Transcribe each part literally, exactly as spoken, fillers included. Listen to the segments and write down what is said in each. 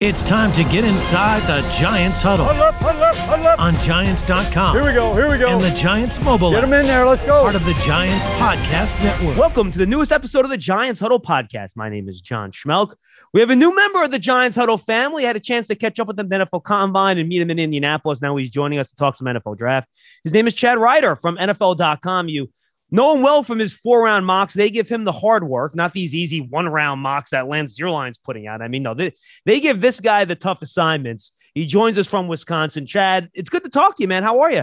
It's time to get inside the Giants huddle. Huddle up, huddle up, huddle up. On Giants dot com. Here we go, here we go. And the Giants mobile app. Get them in there, let's go. Part of the Giants Podcast Network. Welcome to the newest episode of the Giants Huddle Podcast. My name is John Schmelk. We have a new member of the Giants Huddle family. I had a chance to catch up with him at the N F L Combine and meet him in Indianapolis. Now he's joining us to talk some N F L draft. His name is Chad Ryder from N F L dot com. You know him well from his four-round mocks. They give him the hard work, not these easy one-round mocks that Lance Zierlein's putting out. I mean, no, they, they give this guy the tough assignments. He joins us from Wisconsin. Chad, it's good to talk to you, man. How are you?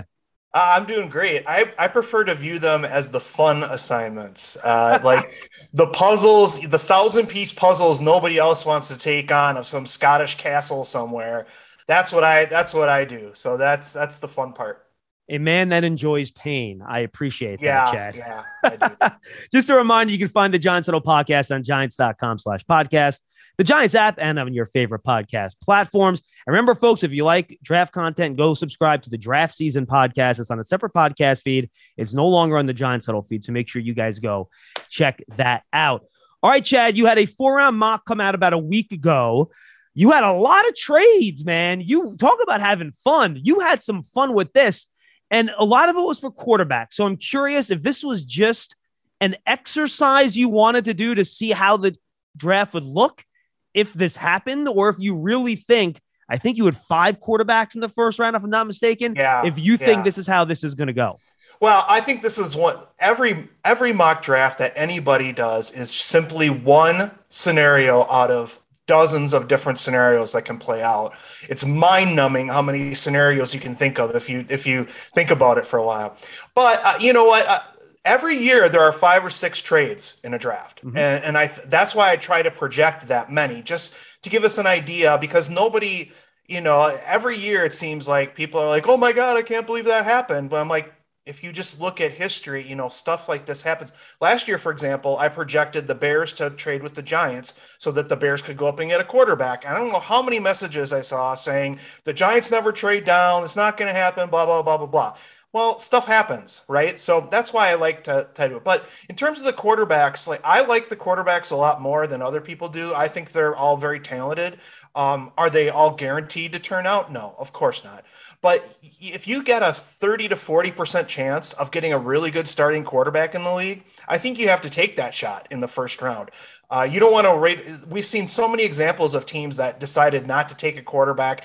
Uh, I'm doing great. I, I prefer to view them as the fun assignments, uh, like the puzzles, the thousand-piece puzzles nobody else wants to take on of some Scottish castle somewhere. That's what I. That's what I do. So that's that's the fun part. A man that enjoys pain. I appreciate yeah, that, Chad. Yeah, I do. Just a reminder, you can find the Giants Huddle Podcast on Giants dot com slash podcast, the Giants app, and on your favorite podcast platforms. And remember, folks, if you like draft content, go subscribe to the Draft Season Podcast. It's on a separate podcast feed. It's no longer on the Giants Huddle feed, so make sure you guys go check that out. All right, Chad, you had a four-round mock come out about a week ago. You had a lot of trades, man. You talk about having fun. You had some fun with this. And a lot of it was for quarterback. So I'm curious if this was just an exercise you wanted to do to see how the draft would look if this happened, or if you really think, I think you had five quarterbacks in the first round, if I'm not mistaken, yeah, if you think yeah. this is how this is going to go. Well, I think this is what every every mock draft that anybody does is simply one scenario out of dozens of different scenarios that can play out. It's mind-numbing how many scenarios you can think of if you if you think about it for a while. But uh, you know what? Uh, every year there are five or six trades in a draft, mm-hmm. and, and I th- that's why I try to project that many, just to give us an idea, because nobody, you know, every year it seems like people are like, oh my God, I can't believe that happened. But I'm like, if you just look at history, you know, stuff like this happens. Last year, for example, I projected the Bears to trade with the Giants so that the Bears could go up and get a quarterback. I don't know how many messages I saw saying the Giants never trade down. It's not going to happen, blah, blah, blah, blah, blah. Well, stuff happens, right? So that's why I like to, to do it. But in terms of the quarterbacks, like I like the quarterbacks a lot more than other people do. I think they're all very talented. Um, are they all guaranteed to turn out? No, of course not. But if you get a thirty to forty percent chance of getting a really good starting quarterback in the league, I think you have to take that shot in the first round. Uh, you don't want to rate. We've seen so many examples of teams that decided not to take a quarterback.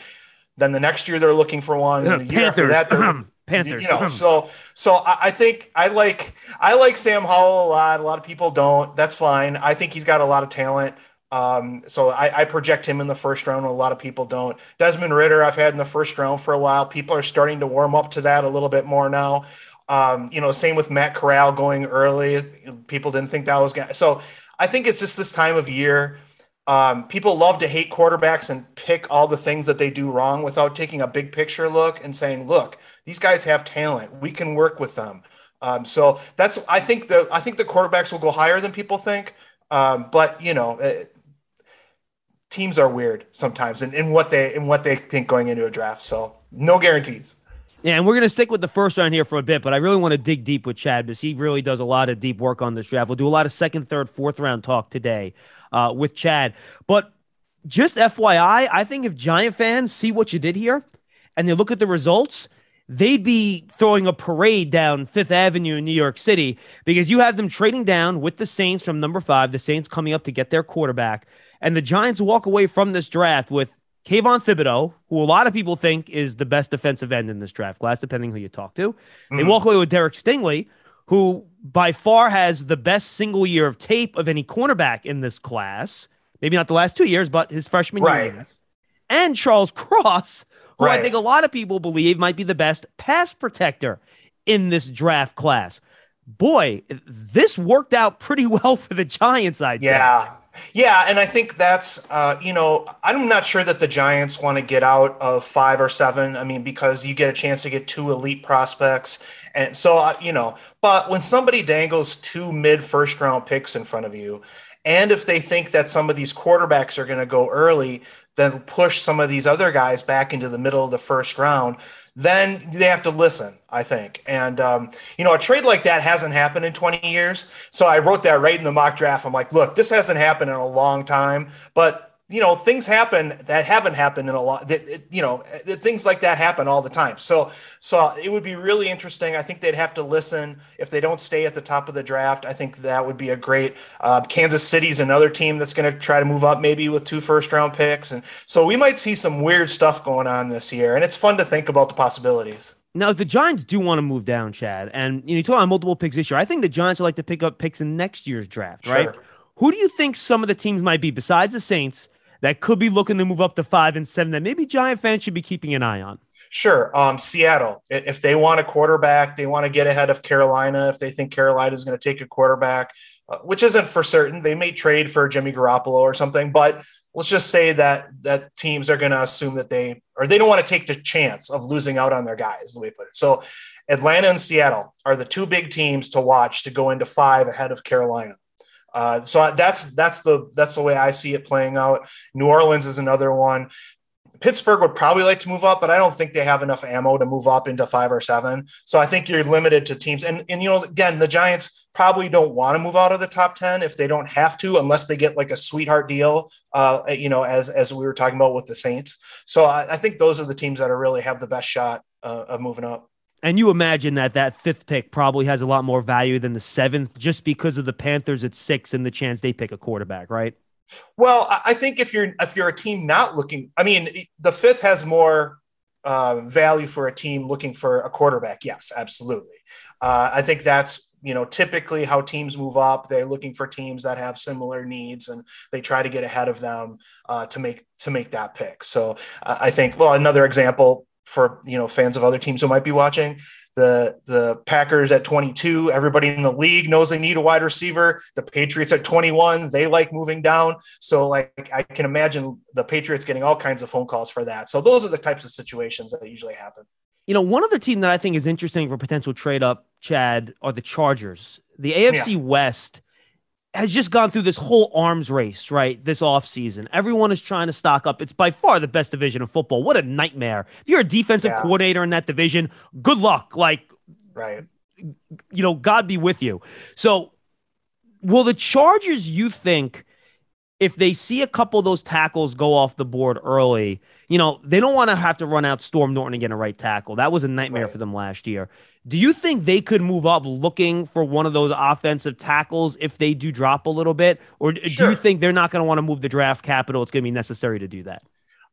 Then the next year they're looking for one. And the year after that, they're Panthers. You know, so so I think I like I like Sam Howell a lot. A lot of people don't. That's fine. I think he's got a lot of talent. Um, so I, I project him in the first round. A lot of people don't. Desmond Ridder, I've had in the first round for a while. People are starting to warm up to that a little bit more now. Um, you know, same with Matt Corral going early. People didn't think that was going to. So I think it's just this time of year. Um, people love to hate quarterbacks and pick all the things that they do wrong without taking a big picture look and saying, look, these guys have talent. We can work with them. Um, so that's, I think the, I think the quarterbacks will go higher than people think. Um, but you know, it, teams are weird sometimes in, in what they in what they think going into a draft. So no guarantees. Yeah, and we're going to stick with the first round here for a bit, but I really want to dig deep with Chad because he really does a lot of deep work on this draft. We'll do a lot of second, third, fourth round talk today uh, with Chad. But just F Y I, I think if Giant fans see what you did here and they look at the results, they'd be throwing a parade down Fifth Avenue in New York City because you have them trading down with the Saints from number five, the Saints coming up to get their quarterback. And the Giants walk away from this draft with Kayvon Thibodeau, who a lot of people think is the best defensive end in this draft class, depending who you talk to. They mm-hmm. walk away with Derek Stingley, who by far has the best single year of tape of any cornerback in this class. Maybe not the last two years, but his freshman right. year. And Charles Cross, who right. I think a lot of people believe might be the best pass protector in this draft class. Boy, this worked out pretty well for the Giants, I'd yeah. say. Yeah, and I think that's, uh, you know, I'm not sure that the Giants want to get out of five or seven. I mean, because you get a chance to get two elite prospects. And so, uh, you know, but when somebody dangles two mid first round picks in front of you, and if they think that some of these quarterbacks are going to go early, then push some of these other guys back into the middle of the first round, then they have to listen, I think. And, um, you know, a trade like that hasn't happened in twenty years. So I wrote that right in the mock draft. I'm like, look, this hasn't happened in a long time, but you know, things happen that haven't happened in a lot that, it, you know, things like that happen all the time. So, so it would be really interesting. I think they'd have to listen if they don't stay at the top of the draft. I think that would be a great, uh, Kansas City's another team that's going to try to move up maybe with two first round picks. And so we might see some weird stuff going on this year. And it's fun to think about the possibilities. Now, if the Giants do want to move down, Chad, and you know, you talk about multiple picks this year, I think the Giants would like to pick up picks in next year's draft, sure. right? Who do you think some of the teams might be besides the Saints that could be looking to move up to five and seven that maybe Giant fans should be keeping an eye on? Sure. Um, Seattle, if they want a quarterback, they want to get ahead of Carolina. If they think Carolina is going to take a quarterback, uh, which isn't for certain, they may trade for Jimmy Garoppolo or something, but let's just say that that teams are going to assume that they, or they don't want to take the chance of losing out on their guys, the way you put it. So Atlanta and Seattle are the two big teams to watch to go into five ahead of Carolina. Uh, so that's, that's the, that's the way I see it playing out. New Orleans is another one. Pittsburgh would probably like to move up, but I don't think they have enough ammo to move up into five or seven. So I think you're limited to teams. And, and, you know, again, the Giants probably don't want to move out of the top ten if they don't have to, unless they get like a sweetheart deal, uh, you know, as, as we were talking about with the Saints. So I, I think those are the teams that are really have the best shot uh, of moving up. And you imagine that that fifth pick probably has a lot more value than the seventh just because of the Panthers at six and the chance they pick a quarterback, right? Well, I think if you're if you're a team not looking, I mean, the fifth has more uh, value for a team looking for a quarterback. Yes, absolutely. Uh, I think that's, you know, typically how teams move up. They're looking for teams that have similar needs and they try to get ahead of them uh, to make to make that pick. So uh, I think, well, another example, for, you know, fans of other teams who might be watching, the, the Packers at twenty-two, everybody in the league knows they need a wide receiver. The Patriots at twenty-one, they like moving down. So like, I can imagine the Patriots getting all kinds of phone calls for that. So those are the types of situations that usually happen. You know, one other team that I think is interesting for potential trade up, Chad, are the Chargers. The A F C yeah. West has just gone through this whole arms race, right? This offseason. Everyone is trying to stock up. It's by far the best division of football. What a nightmare. If you're a defensive yeah. coordinator in that division, good luck. Like, right. you know, God be with you. So will the Chargers, you think, if they see a couple of those tackles go off the board early, you know, they don't want to have to run out Storm Norton and get a right tackle. That was a nightmare right. for them last year. Do you think they could move up looking for one of those offensive tackles if they do drop a little bit? Or sure. do you think they're not going to want to move the draft capital? It's going to be necessary to do that.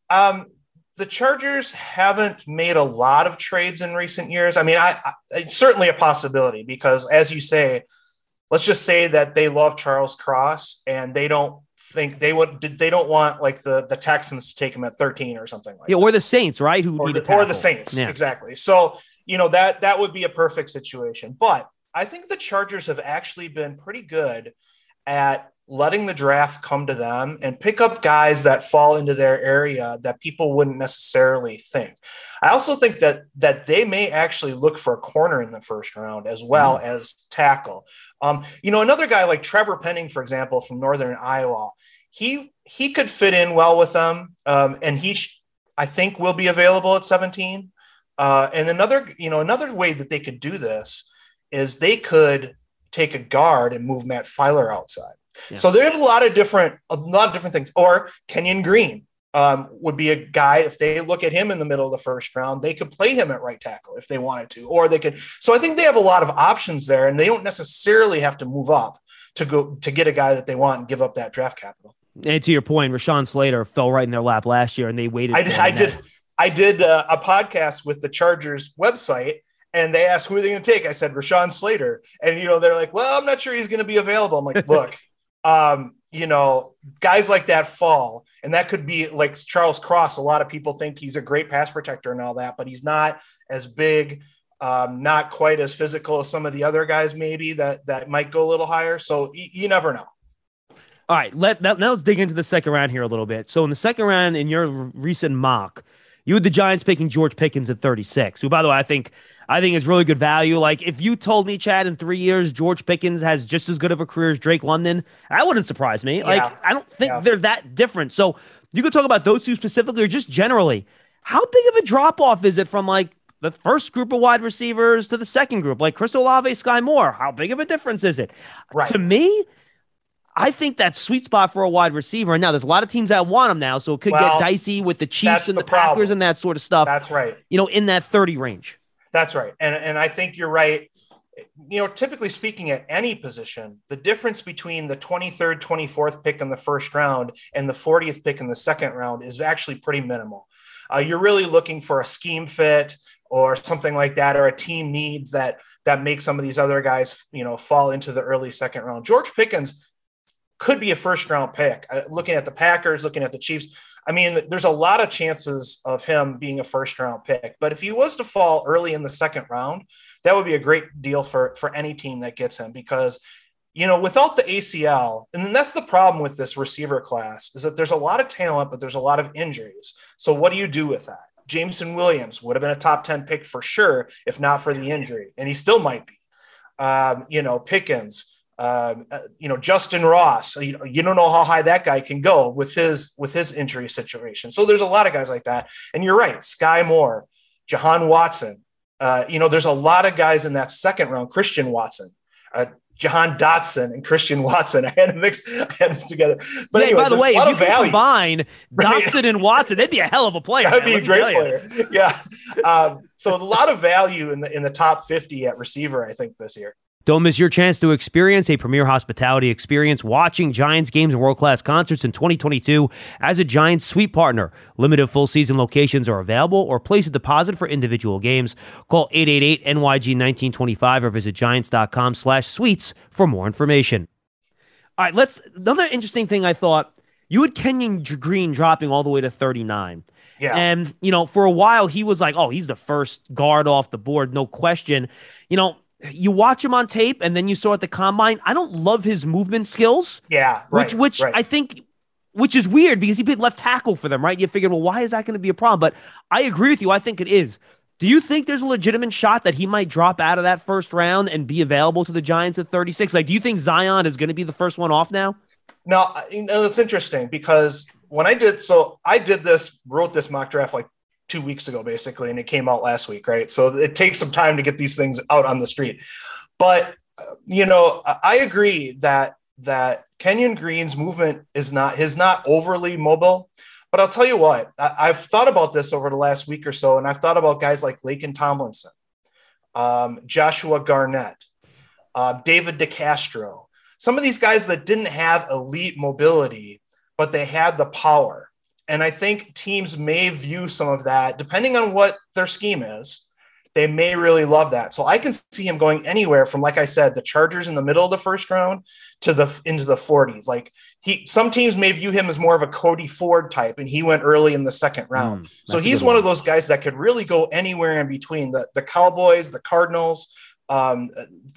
Um, The Chargers haven't made a lot of trades in recent years. I mean, I, I it's certainly a possibility because, as you say, let's just say that they love Charles Cross and they don't think they would, they don't want like the, the Texans to take him at thirteen or something like yeah, that. Or the Saints, right? Who or, the, or the Saints. Yeah. Exactly. So, you know, that, that would be a perfect situation, but I think the Chargers have actually been pretty good at letting the draft come to them and pick up guys that fall into their area that people wouldn't necessarily think. I also think that, that they may actually look for a corner in the first round as well mm. as tackle. Um, you know, another guy like Trevor Penning, for example, from Northern Iowa, he he could fit in well with them, um, and he, sh- I think, will be available at seventeen. Uh, and another, you know, another way that they could do this is they could take a guard and move Matt Filer outside. Yeah. So there's a lot of different, a lot of different things. Or Kenyon Green um, would be a guy, if they look at him in the middle of the first round, they could play him at right tackle if they wanted to, or they could. So I think they have a lot of options there, and they don't necessarily have to move up to go to get a guy that they want and give up that draft capital. And to your point, Rashawn Slater fell right in their lap last year, and they waited. I did, I did, I did uh, a podcast with the Chargers website, and they asked, who are they going to take? I said, Rashawn Slater. And, you know, they're like, well, I'm not sure he's going to be available. I'm like, look, um, you know, guys like that fall, and that could be like Charles Cross. A lot of people think he's a great pass protector and all that, but he's not as big, um, not quite as physical as some of the other guys, maybe that, that might go a little higher. So y- you never know. All right, let, now let's dig into the second round here a little bit. So in the second round, in your recent mock, you had the Giants picking George Pickens at thirty-six, who, by the way, I think I think is really good value. Like, if you told me, Chad, in three years, George Pickens has just as good of a career as Drake London, that wouldn't surprise me. Like, yeah. I don't think yeah. they're that different. So you could talk about those two specifically or just generally. How big of a drop-off is it from, like, the first group of wide receivers to the second group? Like, Chris Olave, Sky Moore, how big of a difference is it? Right. To me, I think that's sweet spot for a wide receiver. And now there's a lot of teams that want him now, so it could well, get dicey with the Chiefs and the, the Packers problem. and that sort of stuff. That's right. You know, in that thirty range. That's right. And and I think you're right. You know, typically speaking at any position, the difference between the twenty-third, twenty-fourth pick in the first round and the fortieth pick in the second round is actually pretty minimal. Uh, you're really looking for a scheme fit or something like that, or a team needs that, that makes some of these other guys, you know, fall into the early second round. George Pickens could be a first round pick. Uh, looking at the Packers, looking at the Chiefs, I mean, there's a lot of chances of him being a first round pick, but if he was to fall early in the second round, that would be a great deal for, for any team that gets him, because, you know, without the A C L, and that's the problem with this receiver class, is that there's a lot of talent, but there's a lot of injuries. So what do you do with that? Jameson Williams would have been a top ten pick for sure, if not for the injury. And he still might be, um, you know, Pickens, uh, you know, Justin Ross, you, you don't know how high that guy can go with his, with his injury situation. So there's a lot of guys like that. And you're right. Sky Moore, Jahan Watson. Uh, you know, there's a lot of guys in that second round, Christian Watson, uh, Jahan Dotson and Christian Watson. I had to mix I had them together. But yeah, anyway, by the way, if you could combine Dotson and Watson, that'd be a hell of a player. That'd man. be Let a great player. Yeah. Um, so a lot of value in the in the top fifty at receiver, I think, this year. Don't miss your chance to experience a premier hospitality experience watching Giants games and world-class concerts in twenty twenty-two as a Giants suite partner. Limited full-season locations are available, or place a deposit for individual games. Call eight eight eight N Y G one nine two five or visit Giants.com slash suites for more information. All right, let's. Another interesting thing I thought, you had Kenyon Green dropping all the way to thirty-nine. Yeah. And, you know, for a while he was like, oh, he's the first guard off the board, no question. You know, you watch him on tape, and then you saw at the combine, I don't love his movement skills. Yeah, right, which, which right. I think, which is weird because he played left tackle for them, right? You figured, well, why is that going to be a problem? But I agree with you. I think it is. Do you think there's a legitimate shot that he might drop out of that first round and be available to the Giants at thirty-six? Like, do you think Zion is going to be the first one off now? No, you know, it's interesting because when I did, so I did this, wrote this mock draft like two weeks ago, basically, and it came out last week, right? So it takes some time to get these things out on the street. But, you know, I agree that that Kenyon Green's movement is not, is not overly mobile. But I'll tell you what, I, I've thought about this over the last week or so, and I've thought about guys like Lakin Tomlinson, um, Joshua Garnett, uh, David DeCastro, some of these guys that didn't have elite mobility, but they had the power. And I think teams may view some of that, depending on what their scheme is, they may really love that. So I can see him going anywhere from, like I said, the Chargers in the middle of the first round to the into the forties. Like he, some teams may view him as more of a Cody Ford type, and he went early in the second round. Mm, so he's one, one of those guys that could really go anywhere in between. The, the Cowboys, the Cardinals, um,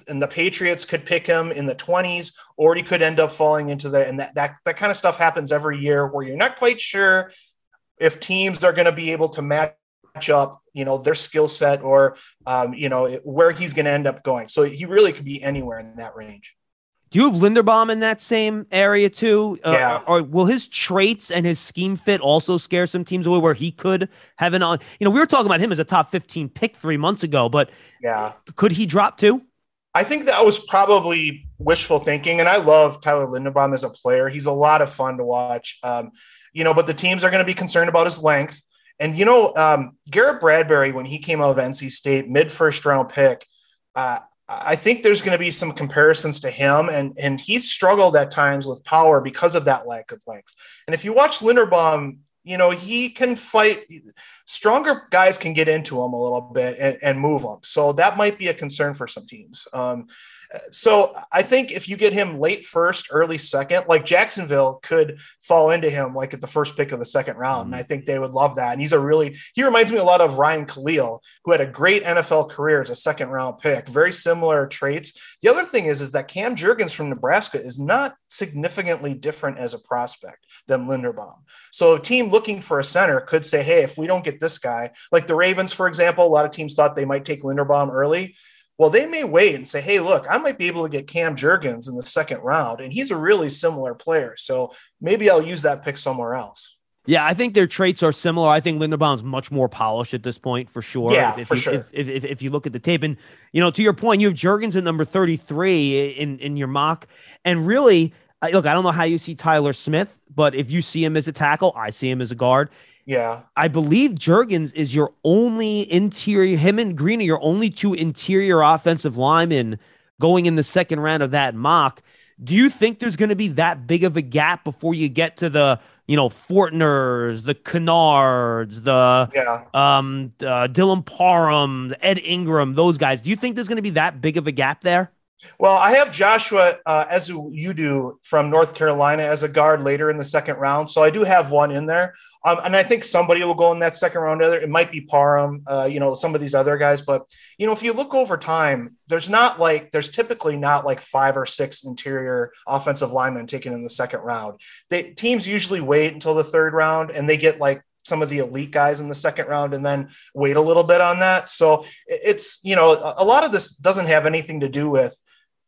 and the Patriots could pick him in the twenties, or he could end up falling into the, and that, that, that kind of stuff happens every year where you're not quite sure if teams are going to be able to match up, you know, their skill set or, um, you know, where he's going to end up going. So he really could be anywhere in that range. Do you have Linderbaum in that same area too? Uh, yeah. Or will his traits and his scheme fit also scare some teams away where he could have an on? You know, we were talking about him as a top fifteen pick three months ago, but yeah, could he drop too? I think that was probably wishful thinking. And I love Tyler Linderbaum as a player. He's a lot of fun to watch, um, you know, but the teams are going to be concerned about his length. And, you know, um, Garrett Bradbury, when he came out of N C State, mid first round pick, uh, I think there's going to be some comparisons to him, and, and he's struggled at times with power because of that lack of length. And if you watch Linderbaum, you know, he can fight. Stronger guys can get into him a little bit and, and move him. So that might be a concern for some teams. Um, so I think if you get him late first, early second, like Jacksonville could fall into him, like at the first pick of the second round. Mm-hmm. And I think they would love that. And he's a really, he reminds me a lot of Ryan Khalil, who had a great N F L career as a second round pick, very similar traits. The other thing is, is that Cam Jurgens from Nebraska is not significantly different as a prospect than Linderbaum. So a team looking for a center could say, hey, if we don't get this guy, like the Ravens, for example, a lot of teams thought they might take Linderbaum early. Well, they may wait and say, hey, look, I might be able to get Cam Jurgens in the second round, and he's a really similar player. So maybe I'll use that pick somewhere else. Yeah, I think their traits are similar. I think Linderbaum's much more polished at this point, for sure. Yeah, if, for if, sure. If, if, if, if you look at the tape. And, you know, to your point, you have Jurgens at number thirty-three in, in your mock. And really, I, look, I don't know how you see Tyler Smith, but if you see him as a tackle, I see him as a guard. Yeah. I believe Jurgens is your only interior, him and Green are your only two interior offensive linemen going in the second round of that mock. Do you think there's going to be that big of a gap before you get to the, you know, Fortners, the Kennards, the yeah. um, uh, Dylan Parham, the Ed Ingram, those guys? Do you think there's going to be that big of a gap there? Well, I have Joshua uh, Ezeudu from North Carolina as a guard later in the second round. So I do have one in there. Um, and I think somebody will go in that second round. It might be Parham, uh, you know, some of these other guys. But, you know, if you look over time, there's not like there's typically not like five or six interior offensive linemen taken in the second round. They, teams usually wait until the third round and they get like some of the elite guys in the second round and then wait a little bit on that. So it's, you know, a lot of this doesn't have anything to do with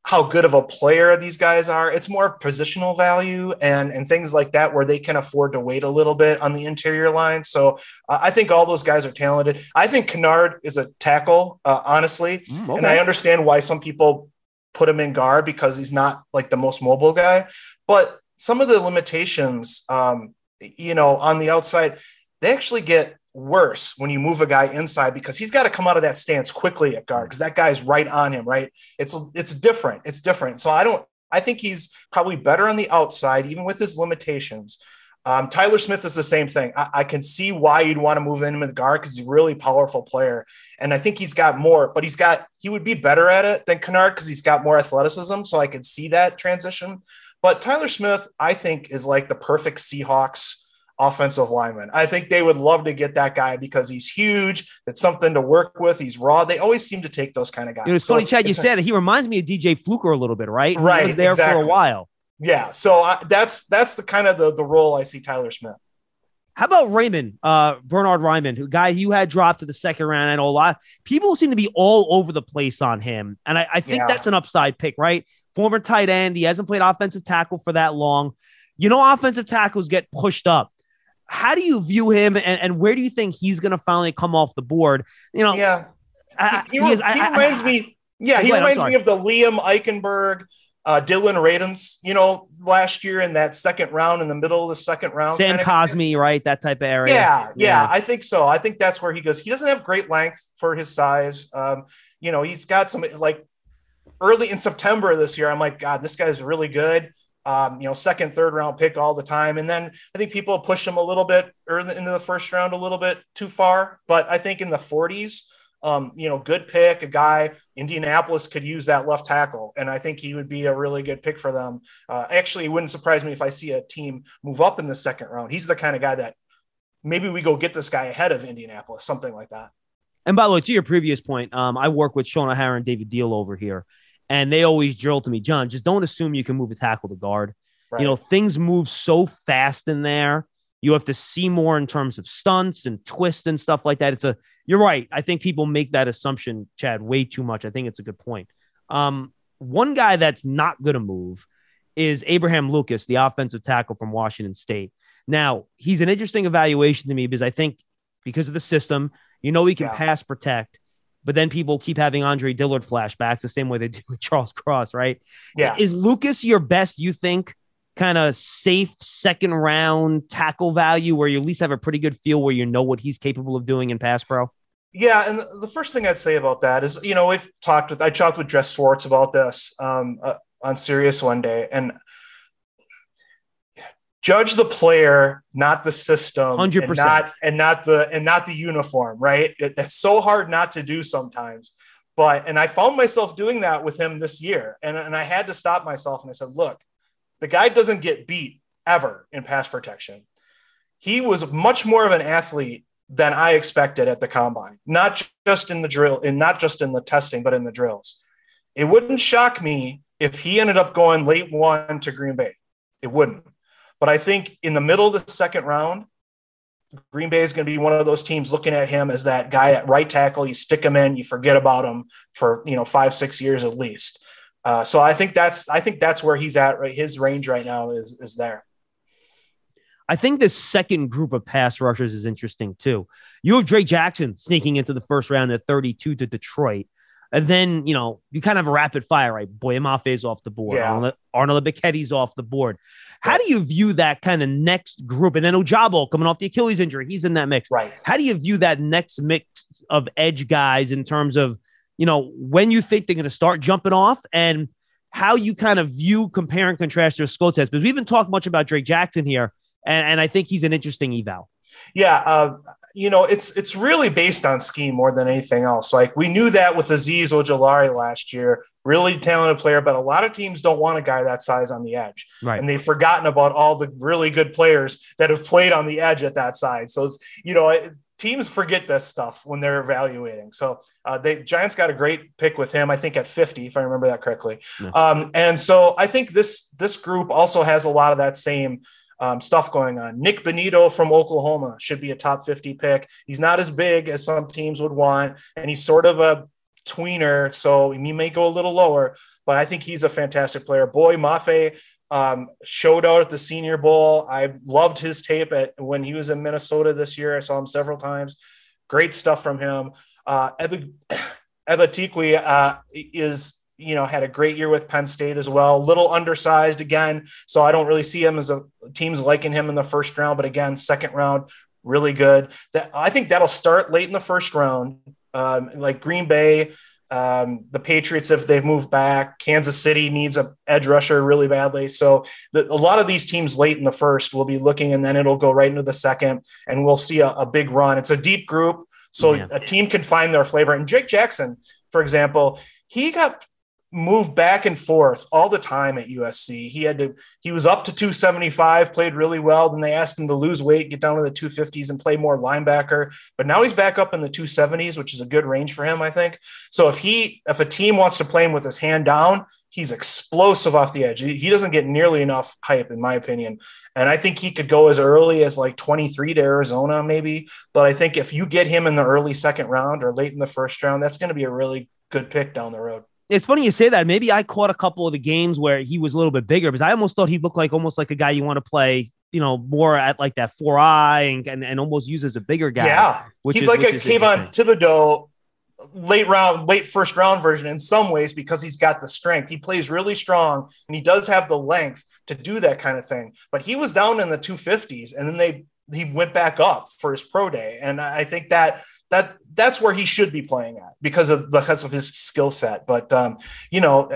how good of a player these guys are. It's more positional value and, and things like that, where they can afford to wait a little bit on the interior line. So uh, I think all those guys are talented. I think Kennard is a tackle, uh, honestly. Mm, okay. And I understand why some people put him in guard because he's not like the most mobile guy, but some of the limitations, um, you know, on the outside, they actually get worse when you move a guy inside because he's got to come out of that stance quickly at guard because that guy's right on him, right? It's it's different. It's different. So I don't I think he's probably better on the outside, even with his limitations. Um, Tyler Smith is the same thing. I, I can see why you'd want to move in him at guard because he's a really powerful player. And I think he's got more, but he's got he would be better at it than Kennard because he's got more athleticism. So I could see that transition. But Tyler Smith, I think, is like the perfect Seahawks offensive lineman. I think they would love to get that guy because he's huge. It's something to work with. He's raw. They always seem to take those kind of guys. It was funny, so, Chad, you said he reminds me of D J Fluker a little bit, right? Right. He was there exactly. for a while. Yeah. So I, that's, that's the kind of the, the role I see Tyler Smith. How about Raymond, uh, Bernard Ryman, who guy you had dropped to the second round? I know a lot people seem to be all over the place on him. And I, I think yeah. that's an upside pick, right? Former tight end. He hasn't played offensive tackle for that long. You know, offensive tackles get pushed up. How do you view him, and, and where do you think he's going to finally come off the board? You know, yeah, I, he, he, is, he I, reminds I, I, me, yeah, he wait, reminds me of the Liam Eichenberg, uh, Dylan Radens, you know, last year in that second round, in the middle of the second round, Sam Cosme, of, right, that type of area. Yeah, yeah, yeah, I think so. I think that's where he goes. He doesn't have great length for his size. Um, you know, he's got some like early in September of this year. I'm like, God, this guy's really good. Um, you know, second, third round pick all the time. And then I think people push him a little bit early into the first round, a little bit too far, but I think in the forties, um, you know, good pick, a guy Indianapolis could use that left tackle. And I think he would be a really good pick for them. Uh, actually, it wouldn't surprise me if I see a team move up in the second round. He's the kind of guy that maybe we go get this guy ahead of Indianapolis, something like that. And by the way, to your previous point, um, I work with Sean O'Hara and David Deal over here. And they always drill to me, John, just don't assume you can move a tackle to guard. Right. You know, things move so fast in there. You have to see more in terms of stunts and twists and stuff like that. It's a, you're right. I think people make that assumption, Chad, way too much. I think it's a good point. Um, one guy that's not going to move is Abraham Lucas, the offensive tackle from Washington State. Now, he's an interesting evaluation to me because I think because of the system, you know, he can yeah. pass protect. But then people keep having Andre Dillard flashbacks the same way they do with Charles Cross, right? Yeah. Is Lucas your best, you think, kind of safe second round tackle value where you at least have a pretty good feel where you know what he's capable of doing in pass pro? Yeah. And the first thing I'd say about that is, you know, we've talked with, I talked with Jess Schwartz about this um, uh, on Sirius one day, and judge the player, not the system, one hundred percent. and not, and not the, and not the uniform, right? It, that's so hard not to do sometimes, but, and I found myself doing that with him this year. And, and I had to stop myself. And I said, look, the guy doesn't get beat ever in pass protection. He was much more of an athlete than I expected at the combine, not just in the drill and not just in the testing, but in the drills. It wouldn't shock me if he ended up going late one to Green Bay. It wouldn't. But I think in the middle of the second round, Green Bay is going to be one of those teams looking at him as that guy at right tackle. You stick him in, you forget about him for, you know, five, six years at least. Uh, so I think that's I think that's where he's at. Right, his range right now is is there. I think this second group of pass rushers is interesting, too. You have Drake Jackson sneaking into the first round at thirty-two to Detroit. And then, you know, you kind of have a rapid fire, right? Boyamafe's off the board. Yeah. Arnold Becchetti's off the board. How do you view that kind of next group? And then Ojabo coming off the Achilles injury, he's in that mix. Right. How do you view that next mix of edge guys in terms of, you know, when you think they're going to start jumping off and how you kind of view, compare and contrast their skill test? Because we haven't talked much about Drake Jackson here, and, and I think he's an interesting eval. Yeah, uh, you know, it's it's really based on scheme more than anything else. Like, we knew that with Azeez Ojulari last year, really talented player, but a lot of teams don't want a guy that size on the edge. Right. And they've forgotten about all the really good players that have played on the edge at that size. So, it's, you know, it, teams forget this stuff when they're evaluating. So uh, they Giants got a great pick with him, I think at fifty, if I remember that correctly. Yeah. Um, and so I think this this group also has a lot of that same Um, stuff going on. Nick Benito from Oklahoma should be a top fifty pick. He's not as big as some teams would want, and he's sort of a tweener, so he may go a little lower, but I think he's a fantastic player. Boyamafe um, showed out at the Senior Bowl. I loved his tape at, when he was in Minnesota this year. I saw him several times. Great stuff from him. Uh, Ebatikwe uh, is you know, had a great year with Penn State as well, a little undersized again. So I don't really see him as a teams liking him in the first round, but again, second round, really good. That I think that'll start late in the first round. Um, like Green Bay, um, the Patriots, if they've moved back, Kansas City needs an edge rusher really badly. So the, a lot of these teams late in the first will be looking, and then it'll go right into the second and we'll see a, a big run. It's a deep group. So yeah. A team can find their flavor. And Drake Jackson, for example, he got move back and forth all the time at U S C. He had to, he was up to two seventy-five, played really well. Then they asked him to lose weight, get down to the two fifties and play more linebacker. But now he's back up in the two seventies, which is a good range for him, I think. So if he, if a team wants to play him with his hand down, he's explosive off the edge. He doesn't get nearly enough hype, in my opinion. And I think he could go as early as like twenty-three to Arizona, maybe. But I think if you get him in the early second round or late in the first round, that's going to be a really good pick down the road. It's funny you say that. Maybe I caught a couple of the games where he was a little bit bigger because I almost thought he looked like almost like a guy you want to play, you know, more at like that four eye and, and, and almost use as a bigger guy. Yeah. Which he's is, like which a Kayvon Thibodeau late round, late first round version in some ways because he's got the strength. He plays really strong and he does have the length to do that kind of thing. But he was down in the two fifties and then they he went back up for his pro day. And I think that That that's where he should be playing at because of because of his skill set. But, um, you know,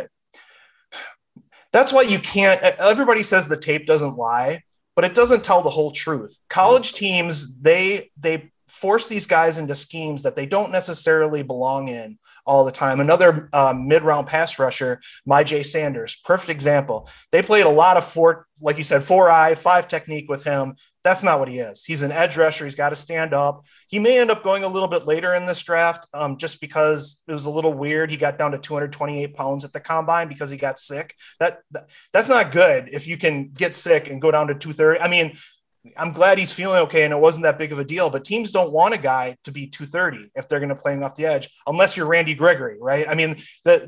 that's why you can't. Everybody says the tape doesn't lie, but it doesn't tell the whole truth. College teams, they they force these guys into schemes that they don't necessarily belong in all the time. Another um, mid-round pass rusher, Myjai Sanders, perfect example. They played a lot of four, like you said, four eye, five technique with him. That's not what he is. He's an edge rusher. He's got to stand up. He may end up going a little bit later in this draft um, just because it was a little weird. He got down to two hundred twenty-eight pounds at the combine because he got sick. That, that That's not good if you can get sick and go down to two thirty. I mean, I'm glad he's feeling okay and it wasn't that big of a deal, but teams don't want a guy to be two thirty if they're going to play him off the edge, unless you're Randy Gregory, right? I mean, that,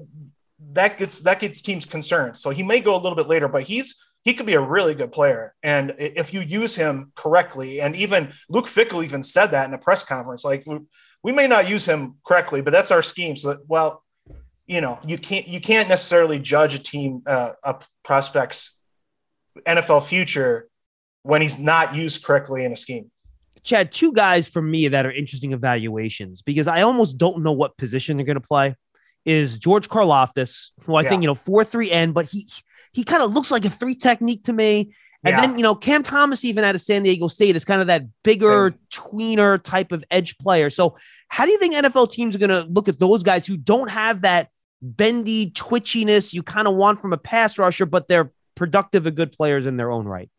that, gets, that gets teams concerned. So he may go a little bit later, but he's – he could be a really good player. And if you use him correctly, and even Luke Fickell even said that in a press conference, like we, we may not use him correctly, but that's our scheme. So that, well, you know, you can't, you can't necessarily judge a team, uh, a prospect's N F L future when he's not used correctly in a scheme. Chad, two guys for me that are interesting evaluations, because I almost don't know what position they're going to play, is George Karlaftis, who I yeah. think, you know, four three end, but he, He kind of looks like a three technique to me. And yeah. then, you know, Cam Thomas, even out of San Diego State, is kind of that bigger Same. tweener type of edge player. So how do you think N F L teams are going to look at those guys who don't have that bendy twitchiness you kind of want from a pass rusher, but they're productive and good players in their own right?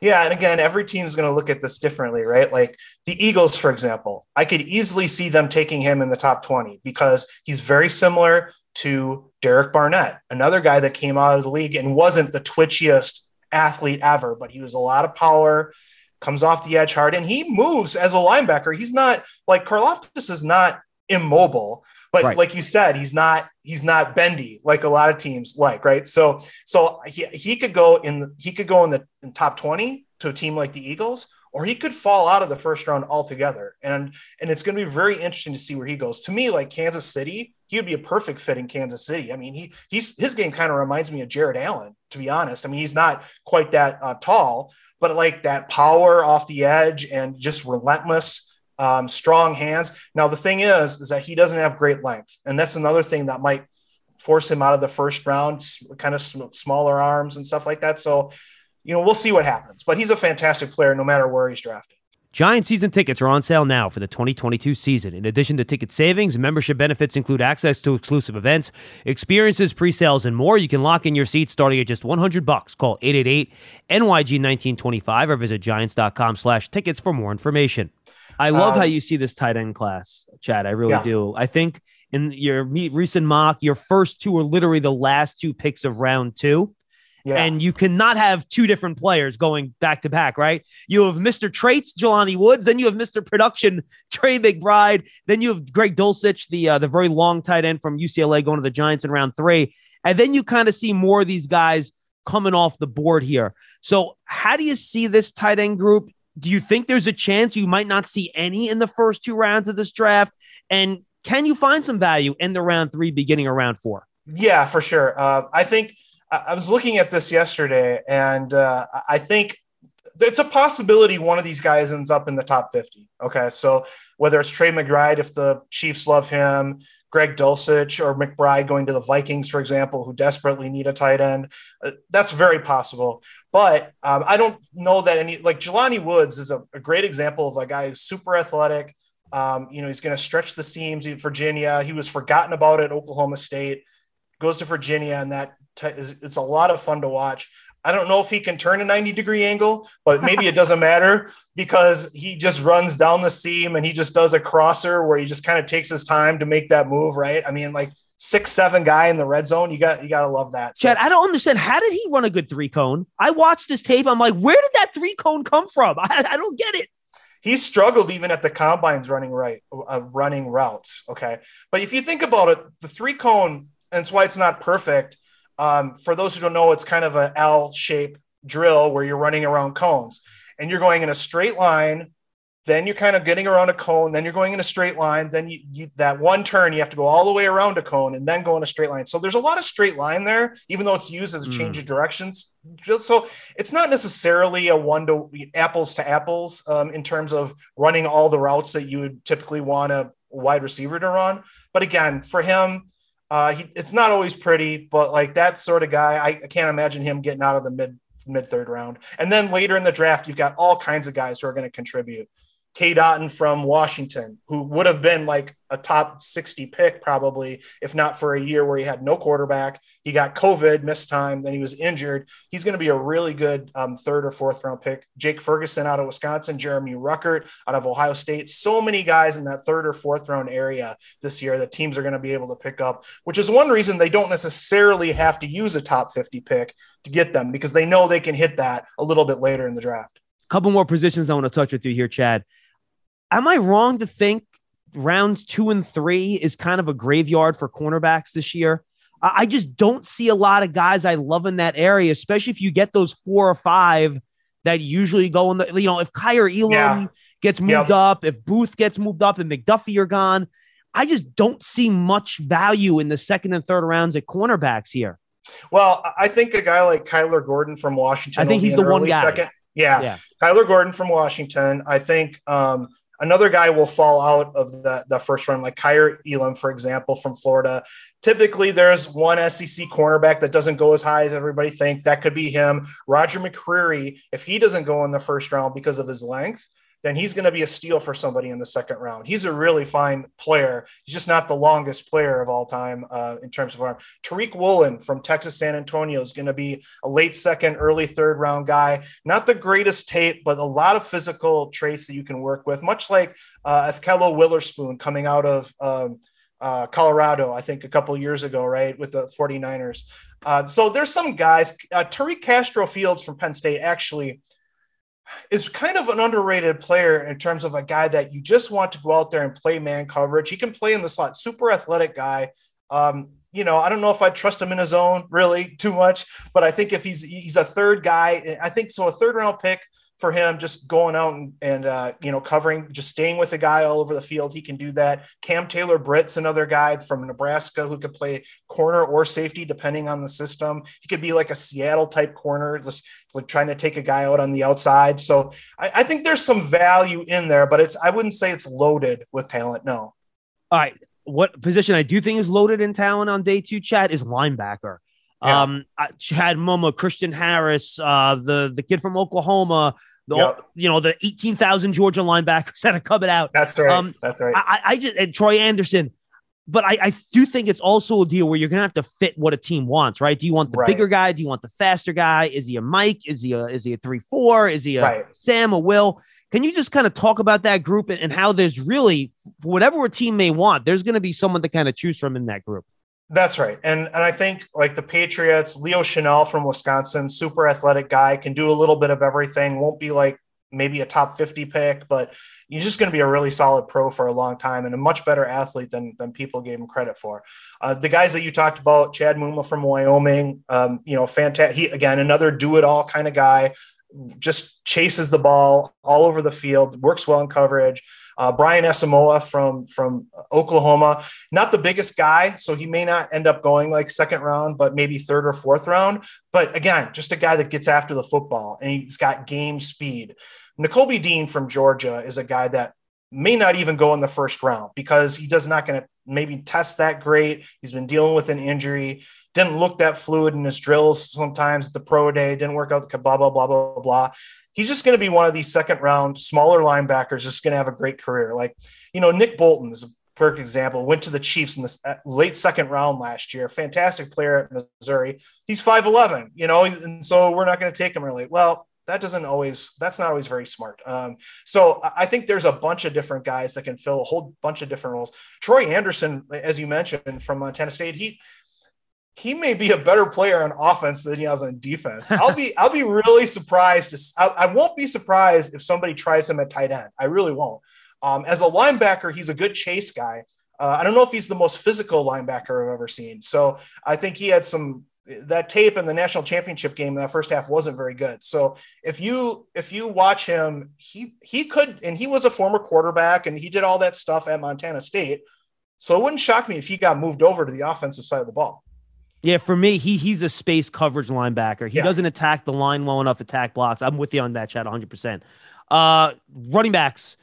Yeah. And again, every team is going to look at this differently, right? Like the Eagles, for example, I could easily see them taking him in the top twenty because he's very similar to Derek Barnett, another guy that came out of the league and wasn't the twitchiest athlete ever, but he was a lot of power, comes off the edge hard, and he moves as a linebacker. He's not like Karlaftis is not immobile, but right. like you said, he's not, he's not bendy like a lot of teams like, right. So, so he, he could go in, the, he could go in the in top twenty to a team like the Eagles, or he could fall out of the first round altogether. And, and it's going to be very interesting to see where he goes. To me, like Kansas City, he would be a perfect fit in Kansas City. I mean, he, he's, his game kind of reminds me of Jared Allen, to be honest. I mean, he's not quite that uh, tall, but like that power off the edge and just relentless, um, strong hands. Now, the thing is, is that he doesn't have great length. And that's another thing that might force him out of the first round, kind of sm- smaller arms and stuff like that. So, you know, we'll see what happens, but he's a fantastic player no matter where he's drafted. Giant season tickets are on sale now for the twenty twenty-two season. In addition to ticket savings, membership benefits include access to exclusive events, experiences, pre-sales, and more. You can lock in your seats starting at just one hundred bucks. Call eight eight eight N Y G one nine two five or visit giants.com slash tickets for more information. I love um, how you see this tight end class, Chad. I really yeah. do. I think in your recent mock, your first two are literally the last two picks of round two. Yeah. And you cannot have two different players going back to back, right? You have Mister Traits, Jelani Woods. Then you have Mister Production, Trey McBride. Then you have Greg Dulcich, the uh, the very long tight end from U C L A going to the Giants in round three. And then you kind of see more of these guys coming off the board here. So how do you see this tight end group? Do you think there's a chance you might not see any in the first two rounds of this draft? And can you find some value in the round three, beginning of round four? Yeah, for sure. Uh, I think... I was looking at this yesterday, and uh, I think it's a possibility one of these guys ends up in the top fifty. Okay, so whether it's Trey McBride, if the Chiefs love him, Greg Dulcich, or McBride going to the Vikings, for example, who desperately need a tight end, uh, that's very possible. But um, I don't know that any – like Jelani Woods is a, a great example of a guy who's super athletic. Um, you know, he's going to stretch the seams in Virginia. He was forgotten about at Oklahoma State, goes to Virginia, and that – it's a lot of fun to watch. I don't know if he can turn a ninety degree angle, but maybe it doesn't matter because he just runs down the seam and he just does a crosser where he just kind of takes his time to make that move. Right. I mean, like six, seven guy in the red zone. You got, you got to love that. So, Chad, I don't understand. How did he run a good three cone? I watched this tape. I'm like, where did that three cone come from? I, I don't get it. He struggled even at the combines running right, uh, running routes. Okay. But if you think about it, the three cone, and that's why it's not perfect. Um, for those who don't know, it's kind of an L-shaped drill where you're running around cones and you're going in a straight line. Then you're kind of getting around a cone. Then you're going in a straight line. Then you, you, that one turn, you have to go all the way around a cone and then go in a straight line. So there's a lot of straight line there, even though it's used as a change mm. of directions. So it's not necessarily a one to apples to apples um, in terms of running all the routes that you would typically want a wide receiver to run. But again, for him, Uh, he, it's not always pretty, but like that sort of guy, I, I can't imagine him getting out of the mid mid third round. And then later in the draft, you've got all kinds of guys who are going to contribute. Kay Dotton from Washington, who would have been like a top sixty pick probably, if not for a year where he had no quarterback. He got COVID, missed time, then he was injured. He's going to be a really good um, third or fourth round pick. Jake Ferguson out of Wisconsin, Jeremy Ruckert out of Ohio State. So many guys in that third or fourth round area this year that teams are going to be able to pick up, which is one reason they don't necessarily have to use a top fifty pick to get them because they know they can hit that a little bit later in the draft. A couple more positions I want to touch with you here, Chad. Am I wrong to think rounds two and three is kind of a graveyard for cornerbacks this year? I just don't see a lot of guys I love in that area, especially if you get those four or five that usually go in the, you know, if Kyer Elam yeah. gets moved yep. up, if Booth gets moved up and McDuffie are gone, I just don't see much value in the second and third rounds at cornerbacks here. Well, I think a guy like Kyler Gordon from Washington, I think he's the one guy. Second. Yeah. yeah. Kyler Gordon from Washington. I think, um, Another guy will fall out of the, the first round, like Kyer Elam, for example, from Florida. Typically, there's one S E C cornerback that doesn't go as high as everybody thinks. That could be him. Roger McCreary, if he doesn't go in the first round because of his length, then he's going to be a steal for somebody in the second round. He's a really fine player. He's just not the longest player of all time uh, in terms of arm. Tariq Woolen from Texas San Antonio is going to be a late second, early third round guy. Not the greatest tape, but a lot of physical traits that you can work with, much like uh, Athkello Witherspoon coming out of um, uh, Colorado, I think a couple years ago, right, with the forty-niners. Uh, so there's some guys. Uh, Tariq Castro Fields from Penn State actually – is kind of an underrated player in terms of a guy that you just want to go out there and play man coverage. He can play in the slot, super athletic guy. Um, you know, I don't know if I trust him in his own really too much, but I think if he's, he's a third guy, I think so. A third round pick for him, just going out and, and uh, you know, covering, just staying with the guy all over the field. He can do that. Cam Taylor-Britt's another guy from Nebraska who could play corner or safety, depending on the system. He could be like a Seattle type corner, just like trying to take a guy out on the outside. So I, I think there's some value in there, but it's, I wouldn't say it's loaded with talent. No. All right. What position I do think is loaded in talent on day two, Chad, is linebacker. Yeah. Um, Chad Mumma, Christian Harris, uh, the, the kid from Oklahoma, the, yep. you know, the eighteen thousand Georgia linebackers that are coming out. That's right. Um, That's right. I, I just, and Troy Anderson, but I, I do think it's also a deal where you're going to have to fit what a team wants, right? Do you want the right. bigger guy? Do you want the faster guy? Is he a Mike? Is he a, is he a three, four? Is he a right. Sam, a Will? Can you just kind of talk about that group and, and how there's really whatever a team may want, there's going to be someone to kind of choose from in that group. That's right. And and I think like the Patriots, Leo Chenal from Wisconsin, super athletic guy, can do a little bit of everything. Won't be like maybe a top fifty pick, but he's just going to be a really solid pro for a long time and a much better athlete than, than people gave him credit for. Uh, the guys that you talked about, Chad Mumma from Wyoming, um, you know, fantastic. He, again, another do it all kind of guy, just chases the ball all over the field, works well in coverage. Uh, Brian Asamoah from, from Oklahoma, not the biggest guy, so he may not end up going like second round, but maybe third or fourth round. But again, just a guy that gets after the football and he's got game speed. N'Kobe Dean from Georgia is a guy that may not even go in the first round because he does not going to maybe test that great. He's been dealing with an injury, didn't look that fluid in his drills sometimes at the pro day, didn't work out the blah, blah, blah, blah, blah. He's just going to be one of these second round, smaller linebackers, just going to have a great career. Like, you know, Nick Bolton is a perfect example, went to the Chiefs in the late second round last year. Fantastic player at Missouri. He's five eleven, you know, and so we're not going to take him early. Well, that doesn't always, that's not always very smart. Um, so I think there's a bunch of different guys that can fill a whole bunch of different roles. Troy Anderson, as you mentioned, from Montana State, he, he may be a better player on offense than he was on defense. I'll be, I'll be really surprised. To, I, I won't be surprised if somebody tries him at tight end. I really won't. Um, as a linebacker, he's a good chase guy. Uh, I don't know if he's the most physical linebacker I've ever seen. So I think he had some, that tape in the national championship game, that first half wasn't very good. So if you, if you watch him, he, he could, and he was a former quarterback and he did all that stuff at Montana State. So it wouldn't shock me if he got moved over to the offensive side of the ball. Yeah, for me, he he's a space coverage linebacker. He yeah. doesn't attack the line well enough, attack blocks. I'm with you on that, Chad, one hundred percent. Uh, running backs.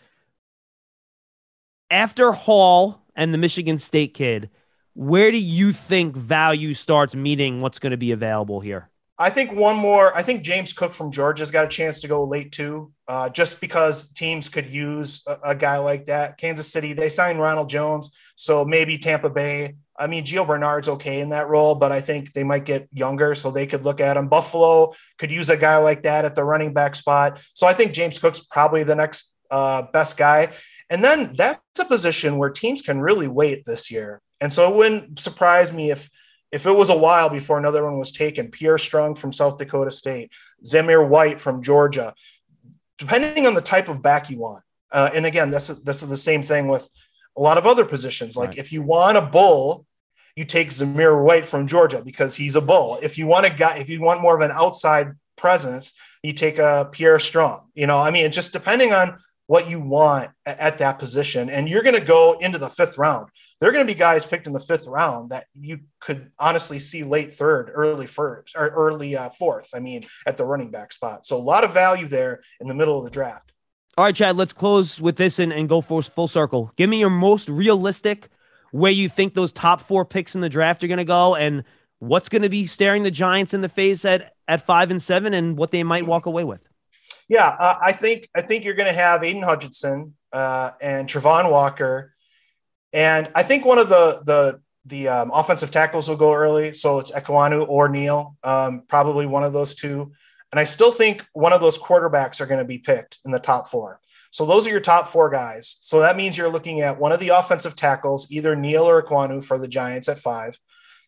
After Hall and the Michigan State kid, where do you think value starts meeting what's going to be available here? I think one more. I think James Cook from Georgia's got a chance to go late too, uh, just because teams could use a, a guy like that. Kansas City, they signed Ronald Jones, so maybe Tampa Bay. I mean, Gio Bernard's okay in that role, but I think they might get younger, so they could look at him. Buffalo could use a guy like that at the running back spot. So I think James Cook's probably the next uh, best guy. And then that's a position where teams can really wait this year. And so it wouldn't surprise me if if it was a while before another one was taken. Pierre Strong from South Dakota State, Zamir White from Georgia, depending on the type of back you want. Uh, and again, this is, this is the same thing with a lot of other positions. Like right. if you want a bull, you take Zamir White from Georgia because he's a bull. If you want a guy, if you want more of an outside presence, you take a Pierre Strong. You know, I mean, it's just depending on what you want at that position. And you're going to go into the fifth round. There are going to be guys picked in the fifth round that you could honestly see late third, early first, or early uh, fourth. I mean, at the running back spot. So a lot of value there in the middle of the draft. All right, Chad, let's close with this and, and go for full circle. Give me your most realistic where you think those top four picks in the draft are going to go and what's going to be staring the Giants in the face at, at five and seven and what they might walk away with. Yeah. Uh, I think, I think you're going to have Aiden Hutchinson uh, and Travon Walker. And I think one of the, the, the um, offensive tackles will go early. So it's Ekwonu or Neal, um, probably one of those two. And I still think one of those quarterbacks are going to be picked in the top four. So those are your top four guys. So that means you're looking at one of the offensive tackles, either Neal or Ekwonu for the Giants at five.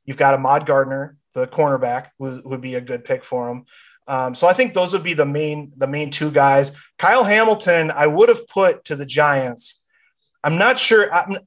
You've got Ahmad Gardner, the cornerback, who would be a good pick for him. Um, so I think those would be the main, the main two guys. Kyle Hamilton, I would have put to the Giants. I'm not sure. I'm,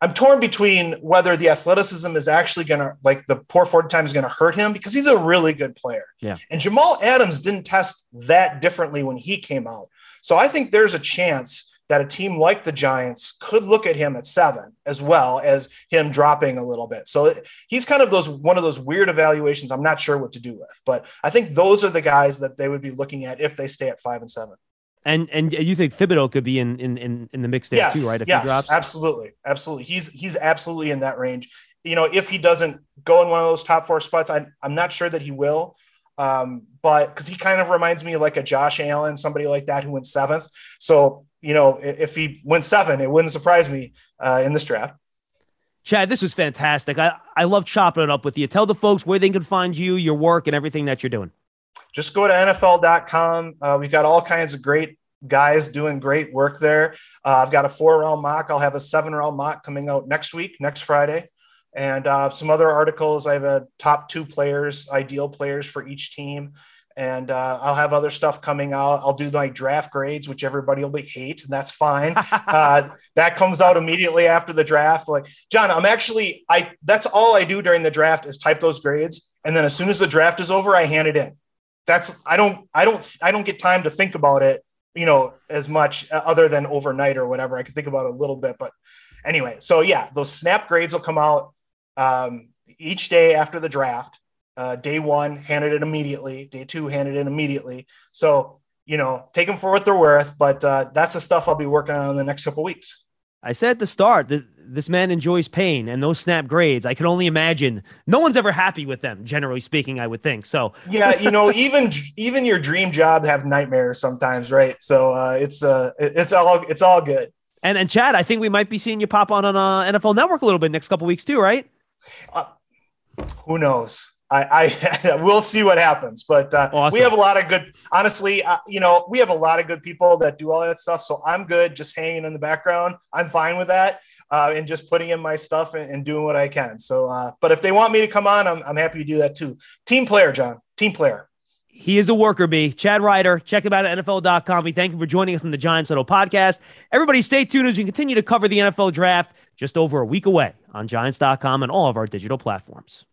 I'm torn between whether the athleticism is actually going to, like the poor forward time is going to hurt him because he's a really good player. Yeah. And Jamal Adams didn't test that differently when he came out. So I think there's a chance that a team like the Giants could look at him at seven, as well as him dropping a little bit. So he's kind of those, one of those weird evaluations. I'm not sure what to do with, but I think those are the guys that they would be looking at if they stay at five and seven. And and you think Thibodeau could be in in in, in the mix there yes, too, right? If yes, he drops. absolutely, absolutely. He's he's absolutely in that range. You know, if he doesn't go in one of those top four spots, I I'm not sure that he will, um, but because he kind of reminds me of like a Josh Allen, somebody like that who went seventh. So you know, if he went seven, it wouldn't surprise me uh, in this draft. Chad, this was fantastic. I I love chopping it up with you. Tell the folks where they can find you, your work, and everything that you're doing. Just go to N F L dot com. Uh, we've got all kinds of great guys doing great work there. Uh, I've got a four-round mock. I'll have a seven-round mock coming out next week, next Friday. And uh, some other articles. I have a top two players, ideal players for each team. And uh, I'll have other stuff coming out. I'll do my draft grades, which everybody will be hate, and that's fine. uh, that comes out immediately after the draft. Like, John, I'm actually, I that's all I do during the draft is type those grades. And then as soon as the draft is over, I hand it in. That's I don't I don't I don't get time to think about it, you know, as much other than overnight or whatever. I can think about it a little bit. But anyway, so, yeah, those snap grades will come out um, each day after the draft. Uh, day one, handed it immediately. Day two, handed it immediately. So, you know, take them for what they're worth. But uh, that's the stuff I'll be working on in the next couple of weeks. I said at the start that this man enjoys pain, and those snap grades, I can only imagine no one's ever happy with them, generally speaking, I would think. So yeah, you know, even, even your dream job have nightmares sometimes. Right. So uh, it's uh it's all, it's all good. And, and Chad, I think we might be seeing you pop on, on uh, N F L Network a little bit next couple weeks too, right? Uh, who knows? I, I we'll see what happens, but uh, awesome. We have a lot of good, honestly, uh, you know, we have a lot of good people that do all that stuff. So I'm good just hanging in the background. I'm fine with that. Uh, and just putting in my stuff and, and doing what I can. So, uh, but if they want me to come on, I'm, I'm happy to do that too. Team player, John, team player. He is a worker bee. Chad Ryder, check him out at N F L dot com. We thank you for joining us on the Giants Huddle podcast. Everybody stay tuned as we continue to cover the N F L draft just over a week away on Giants dot com and all of our digital platforms.